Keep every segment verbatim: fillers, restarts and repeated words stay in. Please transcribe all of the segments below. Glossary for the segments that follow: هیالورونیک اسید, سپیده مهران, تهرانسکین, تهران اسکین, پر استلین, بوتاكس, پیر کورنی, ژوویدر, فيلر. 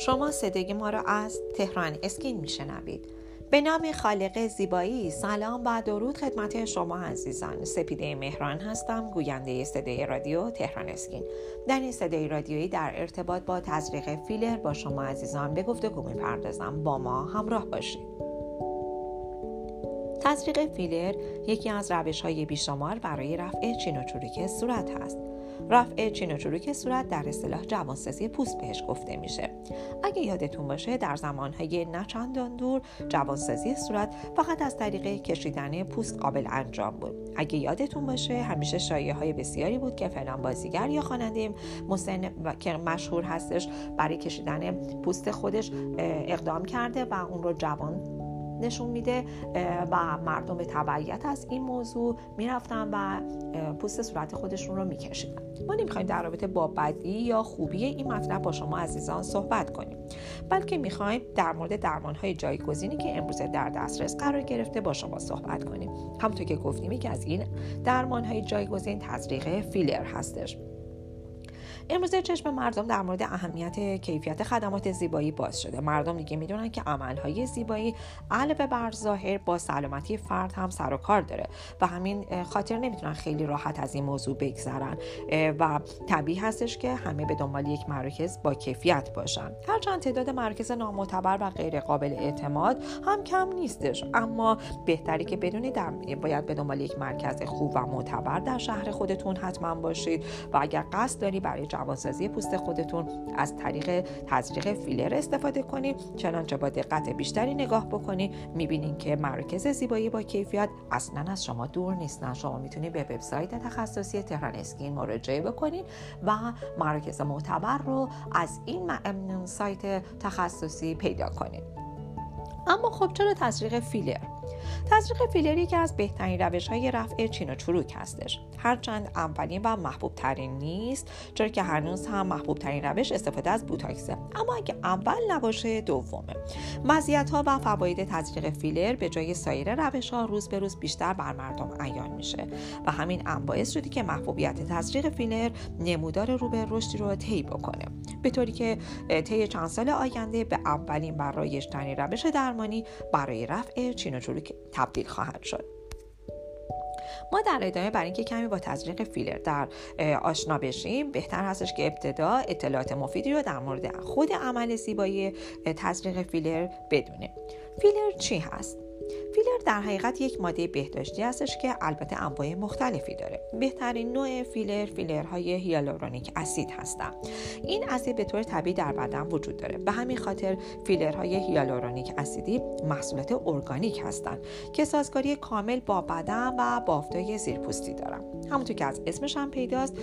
شما صدای ما را از تهران اسکین میشنوید. به نام خالق زیبایی، سلام و درود خدمت شما عزیزان. سپیده مهران هستم، گوینده صدای رادیو تهران اسکین. در این صدای رادیویی در ارتباط با تزریق فیلر با شما عزیزان به گفتگو می‌پردازم. با ما همراه باشید. تزریق فیلر یکی از روش‌های بیشمار برای رفع چین و چروک صورت است. رفع چین و چروک صورت در اصطلاح جوانسازی پوست بهش گفته میشه. اگه یادتون باشه در زمانهای نه چندان دور جوانسازی صورت فقط از طریق کشیدن پوست قابل انجام بود. اگه یادتون باشه همیشه شایعه‌های بسیاری بود که فلان بازیگر یا خواننده مسن و که مشهور هستش برای کشیدن پوست خودش اقدام کرده و اون رو جوان نشون میده و مردم تبعیت از این موضوع میرفتن و پوست صورت خودشون رو میکشیدن. ما نمیخوایم در رابطه با بدی یا خوبی این مطلب با شما عزیزان صحبت کنیم، بلکه میخوایم در مورد درمانهای جایگزینی که امروز در دسترس قرار گرفته با شما صحبت کنیم. همونطور که گفتیم یکی از این درمانهای جایگزین تزریق فیلر هستش. امروز چشم مردم در مورد اهمیت کیفیت خدمات زیبایی باز شده. مردم دیگه میدونن که عملهای زیبایی علاوه بر ظاهر با سلامتی فرد هم سر و کار داره و همین خاطر نمیتونن خیلی راحت از این موضوع بگذرن و طبیعی هستش که همه به دنبال یک مراکز با کیفیت باشن. هرچند تعداد مراکز نامعتبر و غیر قابل اعتماد هم کم نیستش، اما بهتره که بدونید در باید به دنبال یک مرکز خوب و معتبر در شهر خودتون حتما باشید و اگر قصد داری برای جوانسازی پوست خودتون از طریق تزریق فیلر استفاده کنید، چنانچه با دقت بیشتری نگاه بکنید می‌بینید که مراکز زیبایی با کیفیت اصلا از شما دور نیستن. شما میتونید به وبسایت تخصصی تهران اسکین مراجعه بکنید و مراکز معتبر رو از این سایت تخصصی پیدا کنید. اما خب چرا تزریق فیلر؟ تزریق فیلر یکی از بهترین روش‌های رفع چین و چروک هستش. هرچند اولین و محبوب ترین نیست، چرا که هنوز هم محبوب ترین روش استفاده از بوتاکسه، اما اگه اول نباشه دومه. مزیت‌ها و فواید تزریق فیلر به جای سایر روش‌ها روز به روز بیشتر بر مردم عیان میشه و همین هم باعث شده که محبوبیت تزریق فیلر نمودار رو به رشدی رو طی بکنه، به طوری که طی چند سال آینده به اولین و رایج‌ترین روش درمانی برای رفع چین و چروک تبدیل خواهد شد. ما در ادامه برای اینکه کمی با تزریق فیلر در آشنا بشیم، بهتر هستش که ابتدا اطلاعات مفیدی رو در مورد خود عمل زیبایی تزریق فیلر بدونیم. فیلر چی هست؟ فیلر در حقیقت یک ماده بهداشتی هستش که البته انواع مختلفی داره. بهترین نوع فیلر فیلرهای هیالورونیک اسید هستن. این اسید به طور طبیعی در بدن وجود داره. به همین خاطر فیلرهای هیالورونیک اسیدی محصولات ارگانیک هستن که سازگاری کامل با بدن و بافت‌های زیرپوستی دارن. همونطور که از اسمش هم پیداست،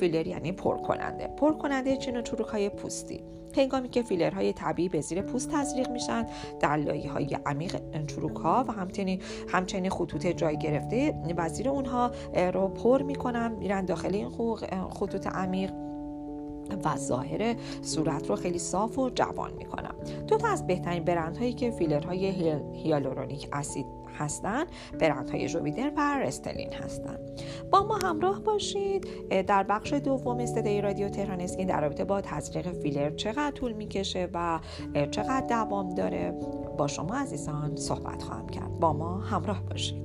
فیلر یعنی پر کننده. پر کننده چین و چروک‌های پوستی. هنگامی که فیلرهای طبیعی به زیر پوست تزریق میشن، در لایه‌های عمیق چروک‌ها و همچنین همچنین خطوط جای گرفته و زیر اونها رو پر میکنن، میرن داخل این خطوط عمیق و ظاهر صورت رو خیلی صاف و جوان میکنن. دو تا از بهترین برندهایی که فیلرهای هیالورونیک اسید هستن، برندهای ژوویدر و پر استلین هستن. با ما همراه باشید در بخش دوم صدای رادیو تهران اسکین در رابطه با تزریق فیلر چقدر طول میکشه و چقدر دوام داره با شما عزیزان صحبت خواهم کرد. با ما همراه باشید.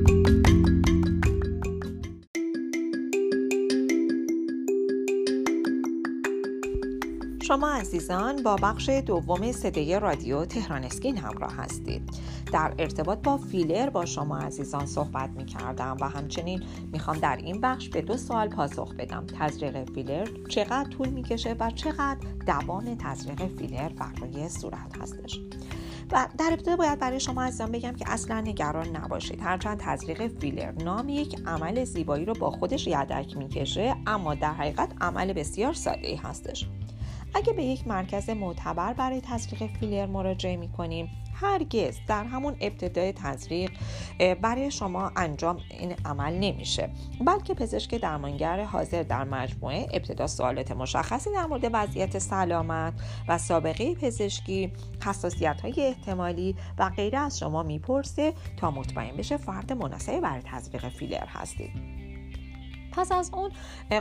شما عزیزان با بخش دوم صدای رادیو تهران اسکین همراه هستید. در ارتباط با فیلر با شما عزیزان صحبت می‌کردم و همچنین می‌خوام در این بخش به دو سوال پاسخ بدم. تزریق فیلر چقدر طول می‌کشه و چقدر دوام تزریق فیلر بر روی صورت هستش؟ و در ابتدا باید برای شما عزیزان بگم که اصلا نگران نباشید. هرچند تزریق فیلر نام یک عمل زیبایی رو با خودش یدک می‌کشه، اما در حقیقت عمل بسیار ساده‌ای هستش. اگه به یک مرکز معتبر برای تزریق فیلر مراجعه می‌کنیم، هرگز در همون ابتدای تزریق برای شما انجام این عمل نمیشه، بلکه پزشک درمانگر حاضر در مجموعه ابتدا سوالات مشخصی در مورد وضعیت سلامت و سابقه پزشکی، حساسیت‌های احتمالی و غیره از شما میپرسه تا مطمئن بشه فرد مناسبی برای تزریق فیلر هستید. پس از اون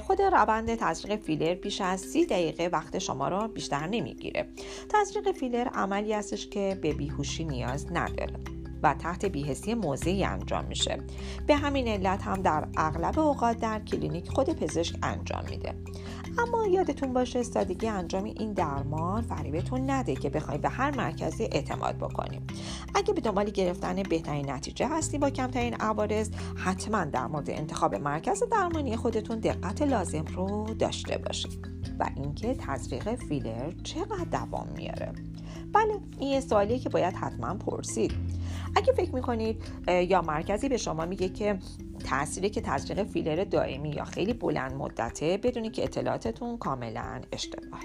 خود روند تزریق فیلر بیش از سی دقیقه وقت شما را بیشتر نمیگیره. تزریق فیلر عملی هستش که به بیهوشی نیاز نداره و تحت بیهسی موضعی انجام میشه. به همین علت هم در اغلب اوقات در کلینیک خود پزشک انجام میده. اما یادتون باشه سادگی انجام این درمان فریبتون نده که بخواید به هر مرکزی اعتماد بکنیم. اگه به دنبال گرفتن بهترین نتیجه هستی با کمترین عوارض، حتما در مورد انتخاب مرکز درمانی خودتون دقت لازم رو داشته باشید. و اینکه تزریق فیلر چقدر دوام میاره؟ بله، این یه سوالیه که باید حتما پرسید. اگه فکر میکنید یا مرکزی به شما میگه که تأثیری که تزریق فیلر دائمی یا خیلی بلند مدته، بدونید که اطلاعاتتون کاملا اشتباهه.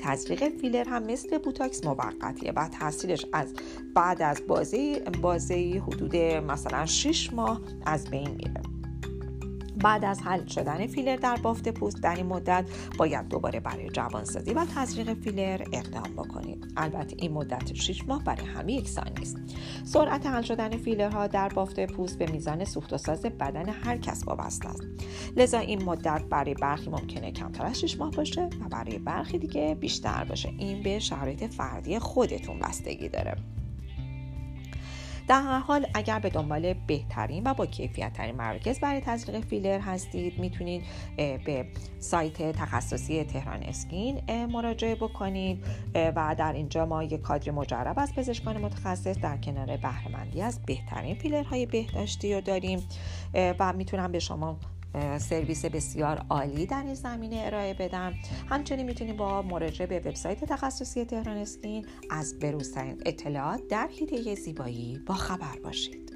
تزریق فیلر هم مثل بوتاکس موقتیه و تاثیرش از بعد از بازه بازه حدود مثلا شش ماه از بین میره. بعد از حل شدن فیلر در بافت پوست در این مدت باید دوباره برای جوانسازی و تزریق فیلر اقدام بکنید. البته این مدت شش ماه برای همه یکسان نیست. سرعت حل شدن فیلرها در بافت پوست به میزان سوخت و ساز بدن هر کس وابسته است. لذا این مدت برای برخی ممکنه کمتر از شش ماه باشه و برای برخی دیگه بیشتر باشه. این به شرایط فردی خودتون بستگی داره. در هر حال اگر به دنبال بهترین و با کیفیت ترین مراکز برای تزریق فیلر هستید، میتونید به سایت تخصصی تهرانسکین مراجعه بکنید و در اینجا ما یک کادر مجرب از پزشکان متخصص در کنار بهره‌مندی از بهترین فیلرهای بهداشتی رو داریم و میتونم به شما سرویس بسیار عالی در این زمینه ارائه بدم. همچنین میتونید با مراجعه به وبسایت تخصصی تهرانسکین از بروزترین اطلاعات در حیطه زیبایی با خبر باشید.